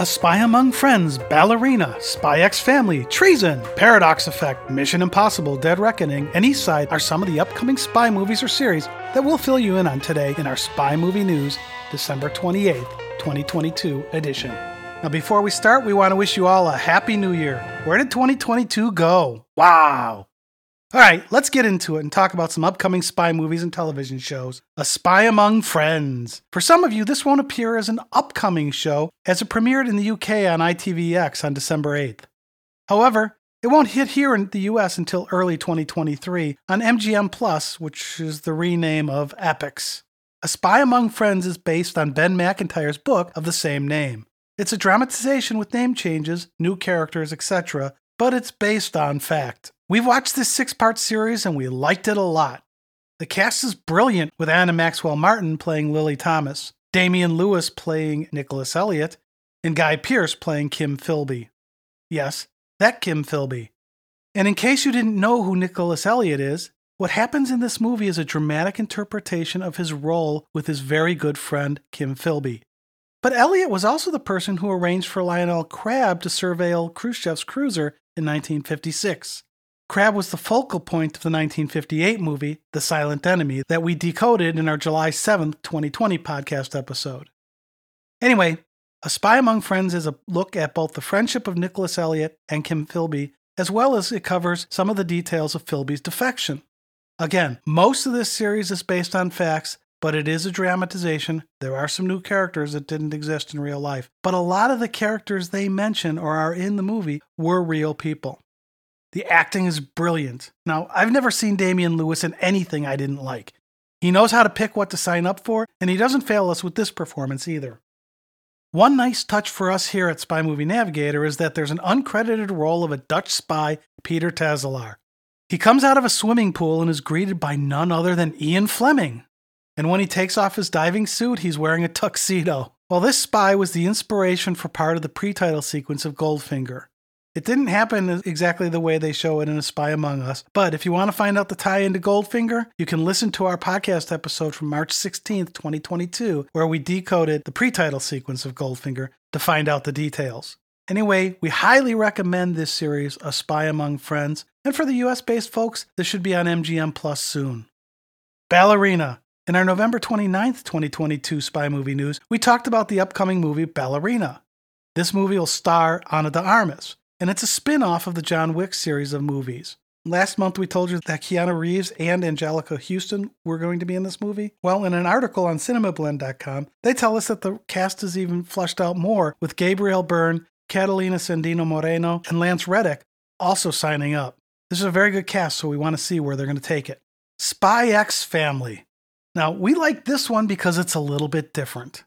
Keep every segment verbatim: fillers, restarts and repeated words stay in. A Spy Among Friends, Ballerina, Spy X Family, Treason, Paradox Effect, Mission Impossible, Dead Reckoning, and Eastside are some of the upcoming spy movies or series that we'll fill you in on today in our Spy Movie News, December twenty-eighth, twenty twenty-two edition. Now before we start, we want to wish you all a Happy New Year. Where did twenty twenty-two go? Wow! Alright, let's get into it and talk about some upcoming spy movies and television shows. A Spy Among Friends. For some of you, this won't appear as an upcoming show, as it premiered in the U K on I T V X on December eighth. However, it won't hit here in the U S until early twenty twenty-three on M G M Plus, which is the rename of Epix. A Spy Among Friends is based on Ben McIntyre's book of the same name. It's a dramatization with name changes, new characters, et cetera, but it's based on fact. We've watched this six-part series and we liked it a lot. The cast is brilliant, with Anna Maxwell Martin playing Lily Thomas, Damian Lewis playing Nicholas Elliott, and Guy Pearce playing Kim Philby. Yes, that Kim Philby. And in case you didn't know who Nicholas Elliott is, what happens in this movie is a dramatic interpretation of his role with his very good friend Kim Philby. But Elliott was also the person who arranged for Lionel Crabb to surveil Khrushchev's cruiser in nineteen fifty-six. Crabb was the focal point of the nineteen fifty-eight movie, The Silent Enemy, that we decoded in our July seventh, twenty twenty podcast episode. Anyway, A Spy Among Friends is a look at both the friendship of Nicholas Elliott and Kim Philby, as well as it covers some of the details of Philby's defection. Again, most of this series is based on facts, but it is a dramatization. There are some new characters that didn't exist in real life, but a lot of the characters they mention or are in the movie were real people. The acting is brilliant. Now, I've never seen Damian Lewis in anything I didn't like. He knows how to pick what to sign up for, and he doesn't fail us with this performance either. One nice touch for us here at Spy Movie Navigator is that there's an uncredited role of a Dutch spy, Peter Tazelar. He comes out of a swimming pool and is greeted by none other than Ian Fleming. And when he takes off his diving suit, he's wearing a tuxedo. Well, this spy was the inspiration for part of the pre-title sequence of Goldfinger. It didn't happen exactly the way they show it in A Spy Among Us, but if you want to find out the tie-in to Goldfinger, you can listen to our podcast episode from March sixteenth, twenty twenty-two, where we decoded the pre-title sequence of Goldfinger to find out the details. Anyway, we highly recommend this series, A Spy Among Friends, and for the U S-based folks, this should be on M G M Plus soon. Ballerina. In our November twenty-ninth, twenty twenty-two Spy Movie News, we talked about the upcoming movie Ballerina. This movie will star Ana de Armas, and it's a spin-off of the John Wick series of movies. Last month we told you that Keanu Reeves and Angelica Houston were going to be in this movie. Well, in an article on Cinemablend dot com, they tell us that the cast is even fleshed out more, with Gabriel Byrne, Catalina Sandino Moreno, and Lance Reddick also signing up. This is a very good cast, so we want to see where they're going to take it. Spy X Family. Now, we like this one because it's a little bit different.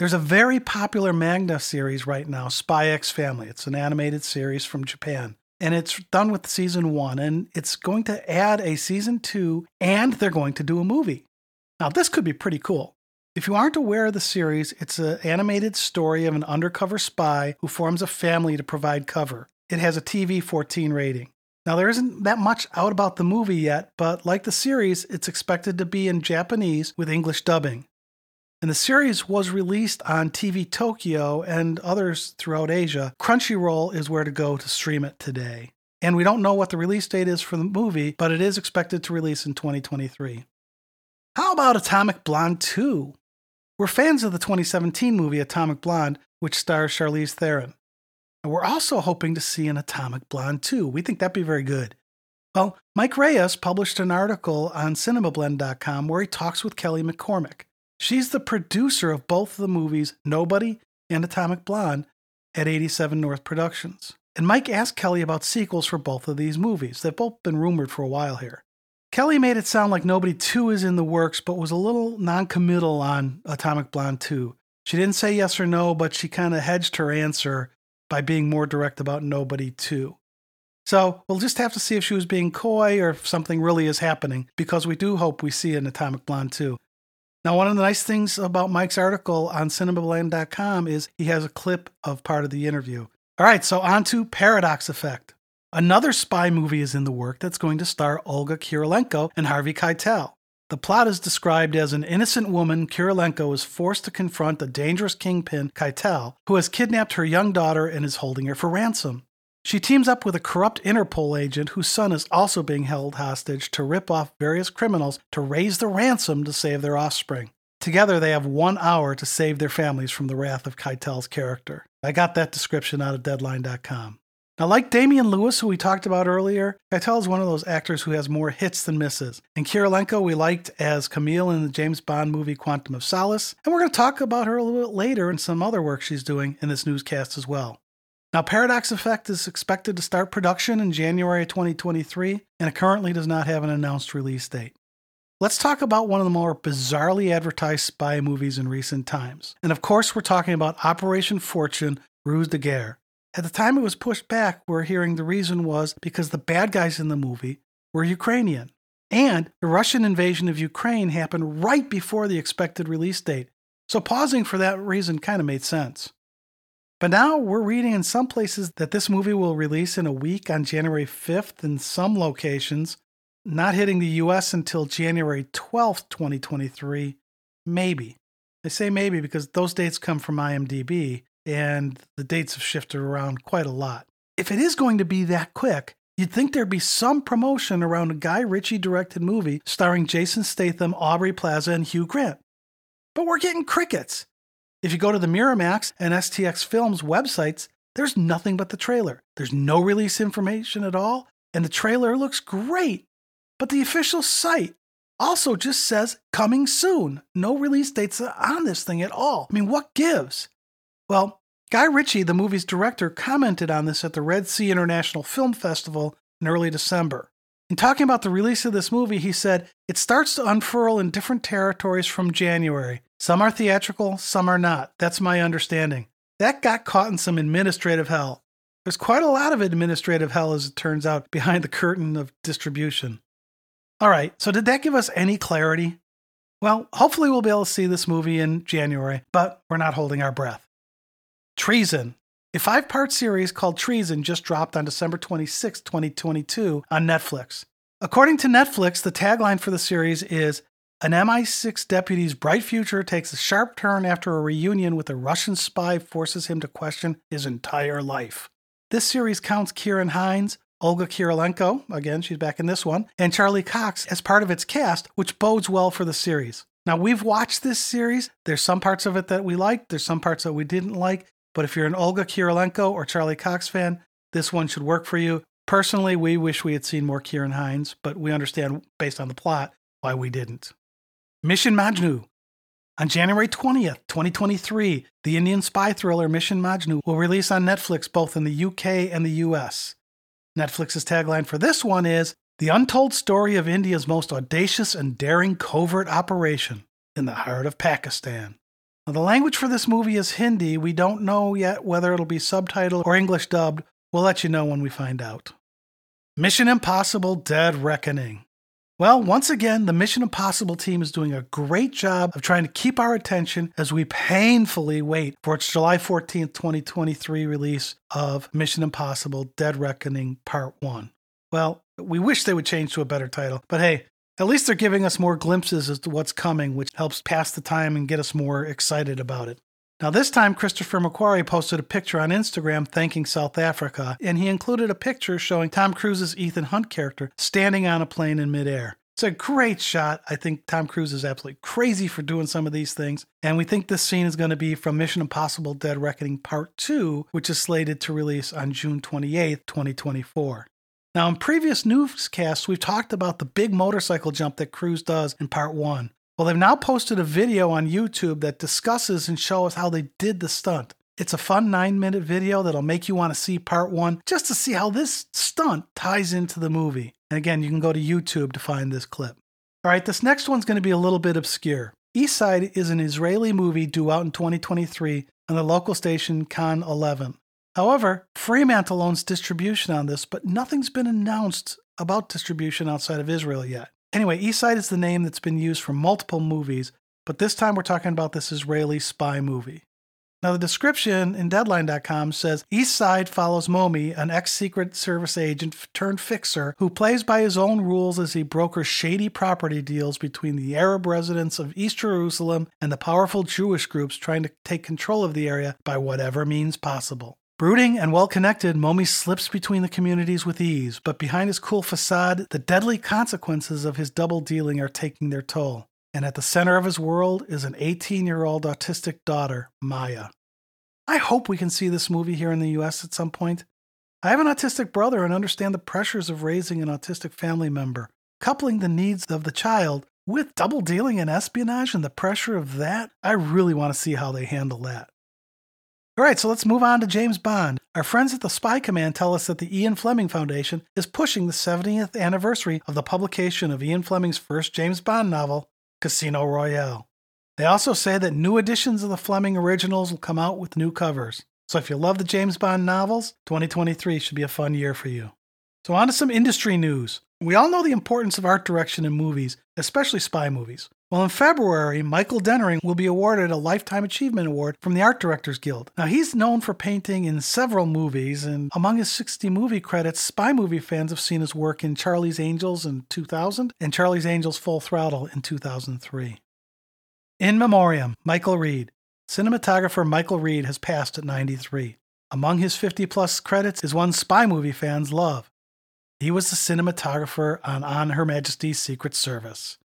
There's a very popular manga series right now, Spy X Family. It's an animated series from Japan, and it's done with season one, and it's going to add a season two, and they're going to do a movie. Now, this could be pretty cool. If you aren't aware of the series, it's an animated story of an undercover spy who forms a family to provide cover. It has a T V fourteen rating. Now, there isn't that much out about the movie yet, but like the series, it's expected to be in Japanese with English dubbing. And the series was released on T V Tokyo and others throughout Asia. Crunchyroll is where to go to stream it today. And we don't know what the release date is for the movie, but it is expected to release in twenty twenty-three. How about Atomic Blonde two? We're fans of the twenty seventeen movie Atomic Blonde, which stars Charlize Theron. And we're also hoping to see an Atomic Blonde two. We think that'd be very good. Well, Mike Reyes published an article on Cinemablend dot com where he talks with Kelly McCormick. She's the producer of both the movies Nobody and Atomic Blonde at eighty-seven North Productions. And Mike asked Kelly about sequels for both of these movies. They've both been rumored for a while here. Kelly made it sound like Nobody two is in the works, but was a little non-committal on Atomic Blonde two. She didn't say yes or no, but she kind of hedged her answer by being more direct about Nobody two. So we'll just have to see if she was being coy or if something really is happening, because we do hope we see an Atomic Blonde two. Now, one of the nice things about Mike's article on Cinemablend dot com is he has a clip of part of the interview. All right, so on to Paradox Effect. Another spy movie is in the work that's going to star Olga Kurylenko and Harvey Keitel. The plot is described as an innocent woman, Kurylenko, is forced to confront the dangerous kingpin, Keitel, who has kidnapped her young daughter and is holding her for ransom. She teams up with a corrupt Interpol agent whose son is also being held hostage to rip off various criminals to raise the ransom to save their offspring. Together, they have one hour to save their families from the wrath of Keitel's character. I got that description out of Deadline dot com. Now, like Damian Lewis, who we talked about earlier, Keitel is one of those actors who has more hits than misses. And Kurylenko we liked as Camille in the James Bond movie Quantum of Solace, and we're going to talk about her a little bit later in some other work she's doing in this newscast as well. Now, Paradox Effect is expected to start production in January twenty twenty-three, and it currently does not have an announced release date. Let's talk about one of the more bizarrely advertised spy movies in recent times. And of course, we're talking about Operation Fortune, Ruse de Guerre. At the time it was pushed back, we're hearing the reason was because the bad guys in the movie were Ukrainian. And the Russian invasion of Ukraine happened right before the expected release date. So pausing for that reason kind of made sense. But now we're reading in some places that this movie will release in a week on January fifth in some locations, not hitting the U S until January twelfth, twenty twenty-three, maybe. I say maybe because those dates come from I M D B, and the dates have shifted around quite a lot. If it is going to be that quick, you'd think there'd be some promotion around a Guy Ritchie-directed movie starring Jason Statham, Aubrey Plaza, and Hugh Grant. But we're getting crickets. If you go to the Miramax and S T X Films websites, there's nothing but the trailer. There's no release information at all, and the trailer looks great. But the official site also just says, coming soon. No release dates on this thing at all. I mean, what gives? Well, Guy Ritchie, the movie's director, commented on this at the Red Sea International Film Festival in early December. In talking about the release of this movie, he said, it starts to unfurl in different territories from January. Some are theatrical, some are not. That's my understanding. That got caught in some administrative hell. There's quite a lot of administrative hell, as it turns out, behind the curtain of distribution. All right, so did that give us any clarity? Well, hopefully we'll be able to see this movie in January, but we're not holding our breath. Treason. A five-part series called Treason just dropped on December twenty-sixth, twenty twenty-two on Netflix. According to Netflix, the tagline for the series is, an M I six deputy's bright future takes a sharp turn after a reunion with a Russian spy forces him to question his entire life. This series counts Kieran Hines, Olga Kurylenko, again, she's back in this one, and Charlie Cox as part of its cast, which bodes well for the series. Now, we've watched this series. There's some parts of it that we liked. There's some parts that we didn't like. But if you're an Olga Kurylenko or Charlie Cox fan, this one should work for you. Personally, we wish we had seen more Kieran Hines, but we understand, based on the plot, why we didn't. Mission Majnu. On January twentieth, twenty twenty-three, the Indian spy thriller Mission Majnu will release on Netflix both in the U K and the U S. Netflix's tagline for this one is, the untold story of India's most audacious and daring covert operation in the heart of Pakistan. Now, the language for this movie is Hindi. We don't know yet whether it'll be subtitled or English dubbed. We'll let you know when we find out. Mission Impossible Dead Reckoning. Well, once again, the Mission Impossible team is doing a great job of trying to keep our attention as we painfully wait for its July fourteenth, twenty twenty-three release of Mission Impossible Dead Reckoning Part one. Well, we wish they would change to a better title, but hey, at least they're giving us more glimpses as to what's coming, which helps pass the time and get us more excited about it. Now, this time, Christopher McQuarrie posted a picture on Instagram thanking South Africa, and he included a picture showing Tom Cruise's Ethan Hunt character standing on a plane in midair. It's a great shot. I think Tom Cruise is absolutely crazy for doing some of these things, and we think this scene is going to be from Mission Impossible Dead Reckoning Part two, which is slated to release on June twenty-eighth, twenty twenty-four. Now, in previous newscasts, we've talked about the big motorcycle jump that Cruise does in Part one. Well, they've now posted a video on YouTube that discusses and shows how they did the stunt. It's a fun nine-minute video that'll make you want to see Part one just to see how this stunt ties into the movie. And again, you can go to YouTube to find this clip. All right, this next one's going to be a little bit obscure. Eastside is an Israeli movie due out in twenty twenty-three on the local station Kan eleven. However, Fremantle owns distribution on this, but nothing's been announced about distribution outside of Israel yet. Anyway, Eastside is the name that's been used for multiple movies, but this time we're talking about this Israeli spy movie. Now, the description in Deadline dot com says, Eastside follows Momi, an ex-Secret Service agent turned fixer who plays by his own rules as he brokers shady property deals between the Arab residents of East Jerusalem and the powerful Jewish groups trying to take control of the area by whatever means possible. Brooding and well-connected, Momi slips between the communities with ease, but behind his cool facade, the deadly consequences of his double-dealing are taking their toll. And at the center of his world is an eighteen-year-old autistic daughter, Maya. I hope we can see this movie here in the U S at some point. I have an autistic brother and understand the pressures of raising an autistic family member. Coupling the needs of the child with double-dealing and espionage and the pressure of that, I really want to see how they handle that. All right, so let's move on to James Bond. Our friends at the Spy Command tell us that the Ian Fleming Foundation is pushing the seventieth anniversary of the publication of Ian Fleming's first James Bond novel, Casino Royale. They also say that new editions of the Fleming originals will come out with new covers. So if you love the James Bond novels, twenty twenty-three should be a fun year for you. So on to some industry news. We all know the importance of art direction in movies, especially spy movies. Well, in February, Michael Dennering will be awarded a Lifetime Achievement Award from the Art Directors Guild. Now, he's known for painting in several movies, and among his sixty movie credits, spy movie fans have seen his work in Charlie's Angels in two thousand and Charlie's Angels Full Throttle in two thousand three. In memoriam, Michael Reed. Cinematographer Michael Reed has passed at ninety-three. Among his fifty-plus credits is one spy movie fans love. He was the cinematographer on On Her Majesty's Secret Service.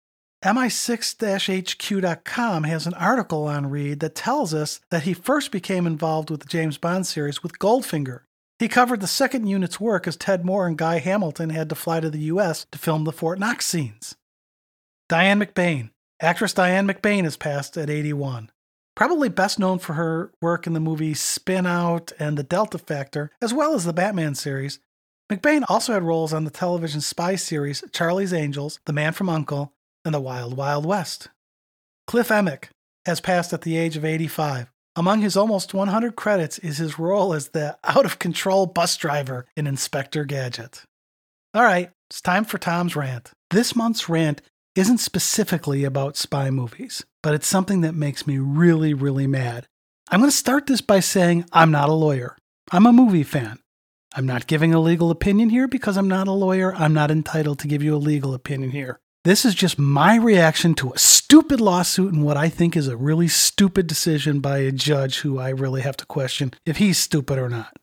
M I six H Q dot com has an article on Reed that tells us that he first became involved with the James Bond series with Goldfinger. He covered the second unit's work as Ted Moore and Guy Hamilton had to fly to the U S to film the Fort Knox scenes. Diane McBain. Actress Diane McBain has passed at eighty-one. Probably best known for her work in the movies Spin Out and The Delta Factor, as well as the Batman series. McBain also had roles on the television spy series Charlie's Angels, The Man from U N C L E, and the Wild Wild West. Cliff Emmick has passed at the age of eighty-five. Among his almost one hundred credits is his role as the out-of-control bus driver in Inspector Gadget. All right, it's time for Tom's rant. This month's rant isn't specifically about spy movies, but it's something that makes me really, really mad. I'm going to start this by saying I'm not a lawyer. I'm a movie fan. I'm not giving a legal opinion here because I'm not a lawyer. I'm not entitled to give you a legal opinion here. This is just my reaction to a stupid lawsuit and what I think is a really stupid decision by a judge who I really have to question if he's stupid or not.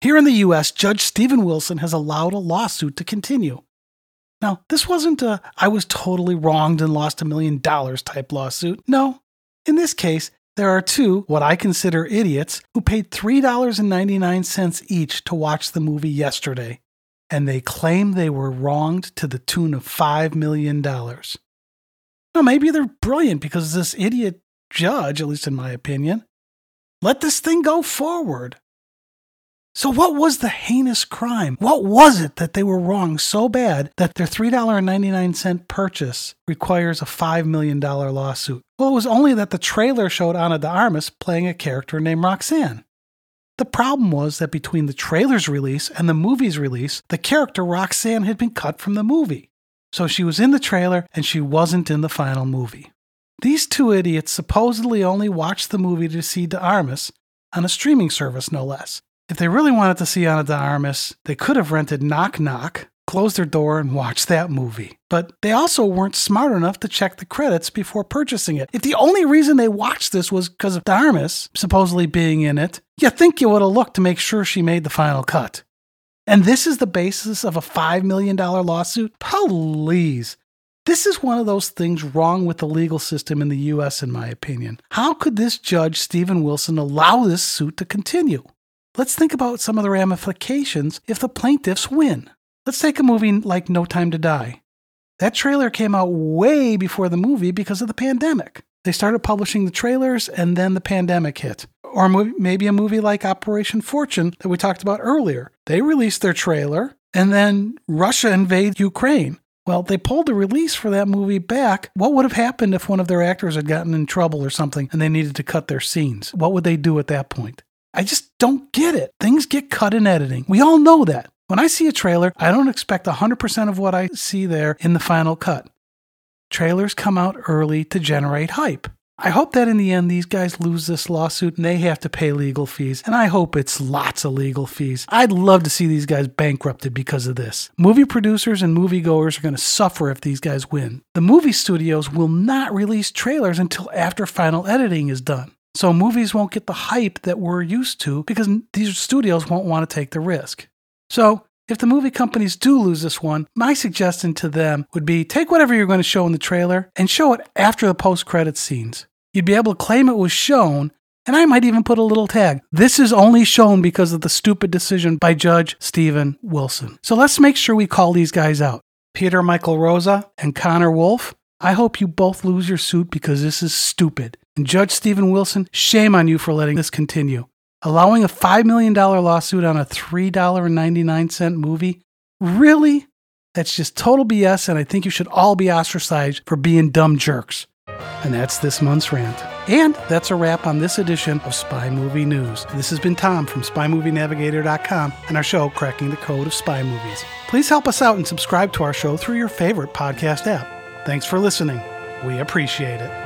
Here in the U S, Judge Stephen Wilson has allowed a lawsuit to continue. Now, this wasn't a I was totally wronged and lost a million dollars type lawsuit. No. In this case, there are two, what I consider idiots, who paid three dollars and ninety-nine cents each to watch the movie yesterday. And they claim they were wronged to the tune of five million dollars. Now, maybe they're brilliant because this idiot judge, at least in my opinion, let this thing go forward. So what was the heinous crime? What was it that they were wrong so bad that their three dollars and ninety-nine cents purchase requires a five million dollars lawsuit? Well, it was only that the trailer showed Ana de Armas playing a character named Roxanne. The problem was that between the trailer's release and the movie's release, the character Roxanne had been cut from the movie. So she was in the trailer and she wasn't in the final movie. These two idiots supposedly only watched the movie to see De Armas on a streaming service, no less. If they really wanted to see Ana de Armas, they could have rented Knock Knock, closed their door, and watched that movie. But they also weren't smart enough to check the credits before purchasing it. If the only reason they watched this was because of De Armas supposedly being in it, you think you would have looked to make sure she made the final cut. And this is the basis of a five million dollars lawsuit? Please. This is one of those things wrong with the legal system in the U S, in my opinion. How could this judge, Stephen Wilson, allow this suit to continue? Let's think about some of the ramifications if the plaintiffs win. Let's take a movie like No Time to Die. That trailer came out way before the movie because of the pandemic. They started publishing the trailers and then the pandemic hit. Or maybe a movie like Operation Fortune that we talked about earlier. They released their trailer and then Russia invades Ukraine. Well, they pulled the release for that movie back. What would have happened if one of their actors had gotten in trouble or something and they needed to cut their scenes? What would they do at that point? I just don't get it. Things get cut in editing. We all know that. When I see a trailer, I don't expect one hundred percent of what I see there in the final cut. Trailers come out early to generate hype. I hope that in the end these guys lose this lawsuit and they have to pay legal fees, and I hope it's lots of legal fees. I'd love to see these guys bankrupted because of this. Movie producers and moviegoers are going to suffer if these guys win. The movie studios will not release trailers until after final editing is done. So movies won't get the hype that we're used to because these studios won't want to take the risk. So if the movie companies do lose this one, my suggestion to them would be take whatever you're going to show in the trailer and show it after the post-credits scenes. You'd be able to claim it was shown, and I might even put a little tag. This is only shown because of the stupid decision by Judge Stephen Wilson. So let's make sure we call these guys out. Peter Michael Rosa and Connor Wolfe, I hope you both lose your suit because this is stupid. And Judge Stephen Wilson, shame on you for letting this continue. Allowing a five million dollars lawsuit on a three dollars and ninety-nine cents movie? Really? That's just total B S, and I think you should all be ostracized for being dumb jerks. And that's this month's rant. And that's a wrap on this edition of Spy Movie News. This has been Tom from Spy Movie Navigator dot com and our show, Cracking the Code of Spy Movies. Please help us out and subscribe to our show through your favorite podcast app. Thanks for listening. We appreciate it.